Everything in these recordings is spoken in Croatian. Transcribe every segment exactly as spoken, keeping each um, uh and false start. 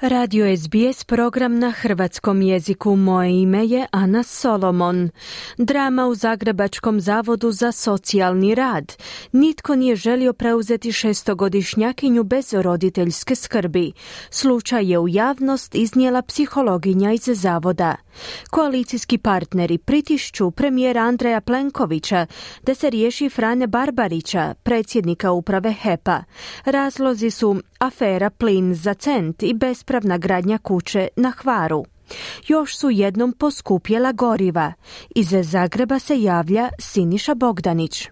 Radio S B S program na hrvatskom jeziku. Moje ime je Ana Solomon. Drama u Zagrebačkom zavodu za socijalni rad. Nitko nije želio preuzeti šestogodišnjakinju bez roditeljske skrbi. Slučaj je u javnost iznijela psihologinja iz zavoda. Koalicijski partneri pritišću premijera Andreja Plenkovića da se riješi Frane Barbarića, predsjednika uprave HEP-a. Razlozi su afera plin za cent i bespravna gradnja kuće na Hvaru. Još su jednom poskupjela goriva. Iz Zagreba se javlja Siniša Bogdanić.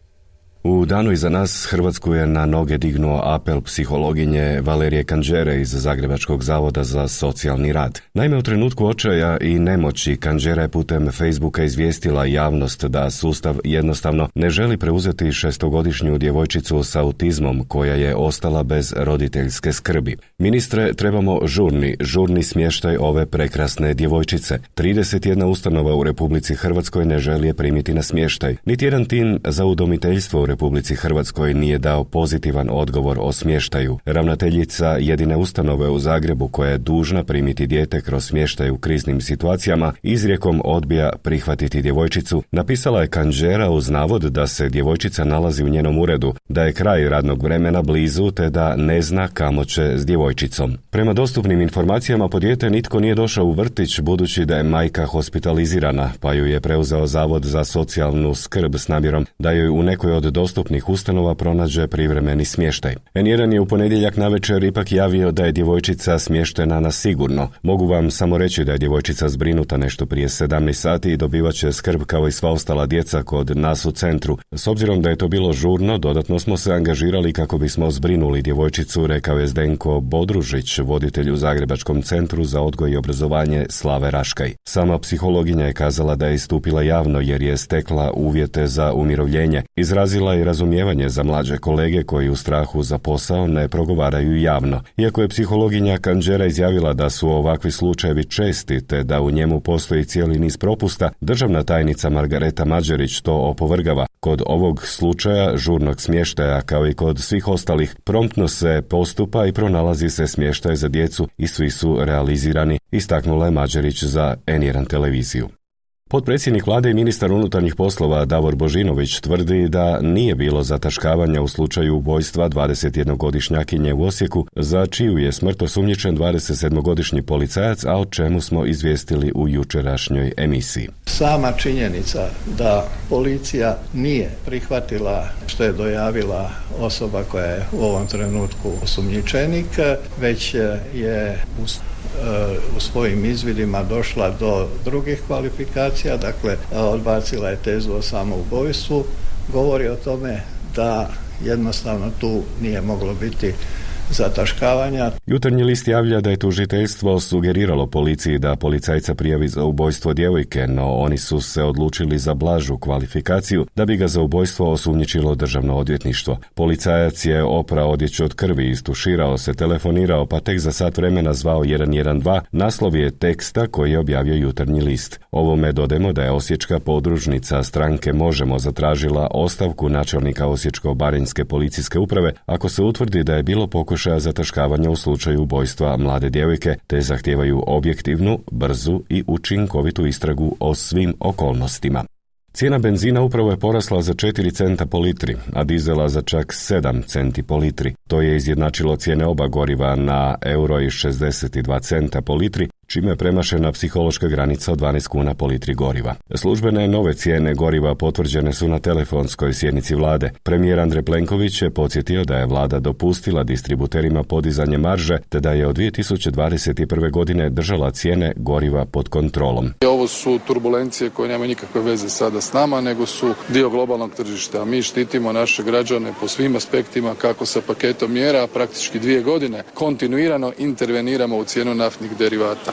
U danu iza nas Hrvatsku je na noge dignuo apel psihologinje Valerije Kandžere iz Zagrebačkog zavoda za socijalni rad. Naime, u trenutku očaja i nemoći Kandžera je putem Facebooka izvijestila javnost da sustav jednostavno ne želi preuzeti šestogodišnju djevojčicu sa autizmom koja je ostala bez roditeljske skrbi. Ministre, trebamo žurni, žurni smještaj ove prekrasne djevojčice. trideset jedna ustanova u Republici Hrvatskoj ne želi je primiti na smještaj. Niti jedan tim za udomiteljstvo u Republici Hrvatskoj nije dao pozitivan odgovor o smještaju. Ravnateljica jedine ustanove u Zagrebu koja je dužna primiti dijete kroz smještaj u kriznim situacijama izrijekom odbija prihvatiti djevojčicu. Napisala je Kandžera uz navod da se djevojčica nalazi u njenom uredu, da je kraj radnog vremena blizu te da ne zna kamo će s djevojčicom. Prema dostupnim informacijama po dijete nitko nije došao u vrtić budući da je majka hospitalizirana, pa ju je preuzeo Zavod za socijalnu skrb s namjerom da joj u nekoj od dostupnih ustanova pronađe privremeni smještaj. en jedan je u ponedjeljak navečer ipak javio da je djevojčica smještena na sigurno. Mogu vam samo reći da je djevojčica zbrinuta nešto prije sedamnaest sati i dobivat će skrb kao i sva ostala djeca kod nas u centru. S obzirom da je to bilo žurno, dodatno smo se angažirali kako bismo zbrinuli djevojčicu, rekao je Zdenko Bodružić, voditelj u Zagrebačkom centru za odgoj i obrazovanje Slave Raškaj. Sama psihologinja je kazala da je istupila javno jer je stekla uvjete za umirovljenje. Izrazila i razumijevanje za mlađe kolege koji u strahu za posao ne progovaraju javno. Iako je psihologinja Kandžera izjavila da su ovakvi slučajevi česti te da u njemu postoji cijeli niz propusta, državna tajnica Margareta Mađerić to opovrgava. Kod ovog slučaja žurnog smještaja kao i kod svih ostalih promptno se postupa i pronalazi se smještaj za djecu i svi su realizirani, istaknula je Mađerić za en jedan televiziju. Potpredsjednik vlade i ministar unutarnjih poslova Davor Božinović tvrdi da nije bilo zataškavanja u slučaju ubojstva dvadeset jednogodišnjakinje u Osijeku, za čiju je smrt osumnjičen dvadeset sedmogodišnji policajac, a o čemu smo izvijestili u jučerašnjoj emisiji. Sama činjenica da policija nije prihvatila što je dojavila osoba koja je u ovom trenutku osumnjičenik, već je uz... u svojim izvidima došla do drugih kvalifikacija, dakle odbacila je tezu o samoubojstvu, govori o tome da jednostavno tu nije moglo biti zataškavanja. Jutarnji list javlja da je tužiteljstvo sugeriralo policiji da policajca prijavi za ubojstvo djevojke, no oni su se odlučili za blažu kvalifikaciju da bi ga za ubojstvo osumnjičilo državno odvjetništvo. Policajac je oprao odjeću od krvi, istuširao se, telefonirao, pa tek za sat vremena zvao jedan jedan dva, naslov je teksta koji je objavio Jutarnji list. Ovome dodemo da je osječka podružnica stranke Možemo zatražila ostavku načelnika Osječko-baranjske policijske uprave ako se utvrdi da je bilo pokušaj zataškavanja u slučaju ubojstva mlade djevojke, te zahtijevaju objektivnu, brzu i učinkovitu istragu o svim okolnostima. Cijena benzina upravo je porasla za četiri centa po litri, a dizela za čak sedam centi po litri. To je izjednačilo cijene oba goriva na euro i šezdeset dva centa po litri, čime je premašena psihološka granica od dvanaest kuna po litri goriva. Službene nove cijene goriva potvrđene su na telefonskoj sjednici vlade. Premijer Andrej Plenković je podsjetio da je vlada dopustila distributerima podizanje marže, te da je od dvije tisuće dvadeset prve. godine držala cijene goriva pod kontrolom. Ovo su turbulencije koje nemaju nikakve veze sada s nama, nego su dio globalnog tržišta. Mi štitimo naše građane po svim aspektima, kako sa paketom mjera, praktički dvije godine kontinuirano interveniramo u cijenu naftnih derivata.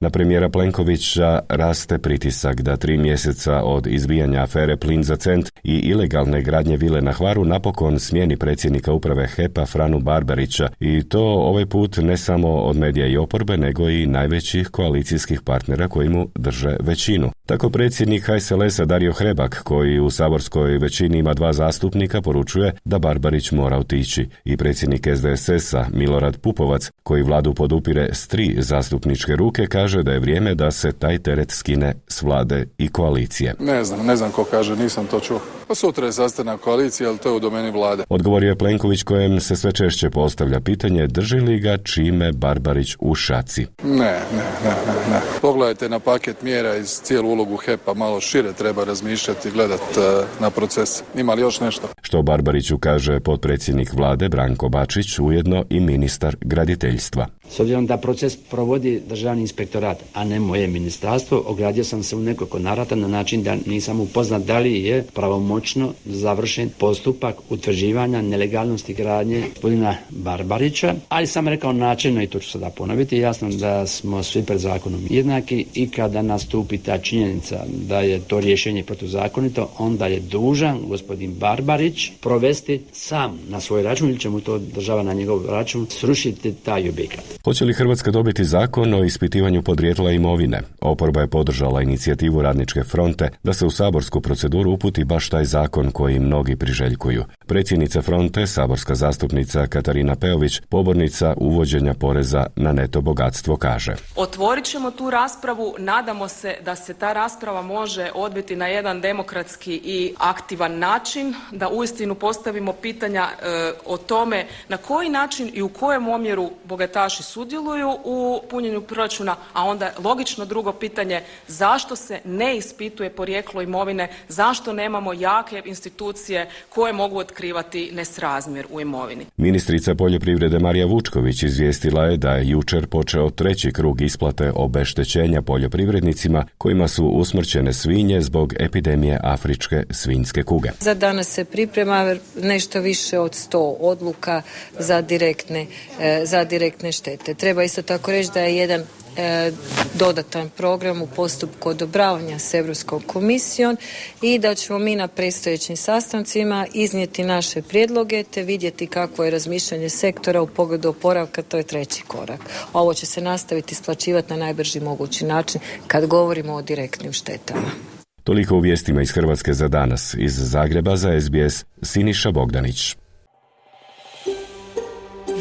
Na premijera Plenkovića raste pritisak da tri mjeseca od izbijanja afere plin za cent i ilegalne gradnje vile na Hvaru napokon smijeni predsjednika uprave HEP-a Franu Barbarića, i to ovaj put ne samo od medija i oporbe, nego i najvećih koalicijskih partnera koji mu drže većinu. Tako predsjednik H S L S-a Dario Hrebak, koji u saborskoj većini ima dva zastupnika, poručuje da Barbarić mora otići, i predsjednik S D S S-a Milorad Pupovac, koji vladu podupire s tri zastupničke ruke, kaže da je vrijeme da se taj teret skine s vlade i koalicije. Ne znam, ne znam ko kaže, nisam to čuo. Pa sutra je sastanak koalicije, ali to je u domeni vlade. Odgovorio je Plenković, kojem se sve češće postavlja pitanje drži li ga čime Barbarić u šaci. Ne, ne, ne, ne, ne. Pogledajte na paket mjera iz cijelu ulogu HEP-a, malo šire treba razmišljati i gledati na proces. Ima li još nešto? Što Barbariću kaže potpredsjednik vlade Branko Bačić, ujedno i ministar graditeljstva. S obzirom da proces provodi državni inspektorat, a ne moje ministarstvo, ogradio sam se u nekoliko navrata na način da nisam upoznat da li je pravomoćno završen postupak utvrđivanja nelegalnosti gradnje gospodina Barbarića, ali sam rekao načelno, i to ću sada ponoviti, jasno da smo svi pred zakonom jednaki i kada nastupi ta činjenica da je to rješenje protuzakonito, onda je dužan gospodin Barbarić provesti sam na svoj račun ili će mu to država na njegov račun srušiti taj objekat. Hoće li Hrvatska dobiti zakon o ispitivanju podrijetla imovine? Oporba je podržala inicijativu Radničke fronte da se u saborsku proceduru uputi baš taj zakon koji mnogi priželjkuju. Predsjednica fronte, saborska zastupnica Katarina Peović, pobornica uvođenja poreza na neto bogatstvo, kaže: otvorit ćemo tu raspravu, nadamo se da se ta rasprava može odbiti na jedan demokratski i aktivan način, da uistinu postavimo pitanja e, o tome na koji način i u kojem omjeru bogataši sudjeluju u punjenju proračuna, a onda logično drugo pitanje, zašto se ne ispituje porijeklo imovine, zašto nemamo jake institucije koje mogu otkrivati nesrazmjer u imovini. Ministrica poljoprivrede Marija Vučković izvijestila je da je jučer počeo treći krug isplate obeštećenja poljoprivrednicima kojima su usmrćene svinje zbog epidemije afričke svinjske kuge. Za danas se priprema nešto više od sto odluka za direktne, za direktne štete. Treba isto tako reći da je jedan dodatan program u postupku odobravanja s Europskom komisijom i da ćemo mi na predstojećim sastancima iznijeti naše prijedloge te vidjeti kako je razmišljanje sektora u pogledu oporavka, to je treći korak. Ovo će se nastaviti isplaćivati na najbrži mogući način kad govorimo o direktnim štetama. Toliko u vijestima iz Hrvatske za danas. Iz Zagreba za S B S, Siniša Bogdanić.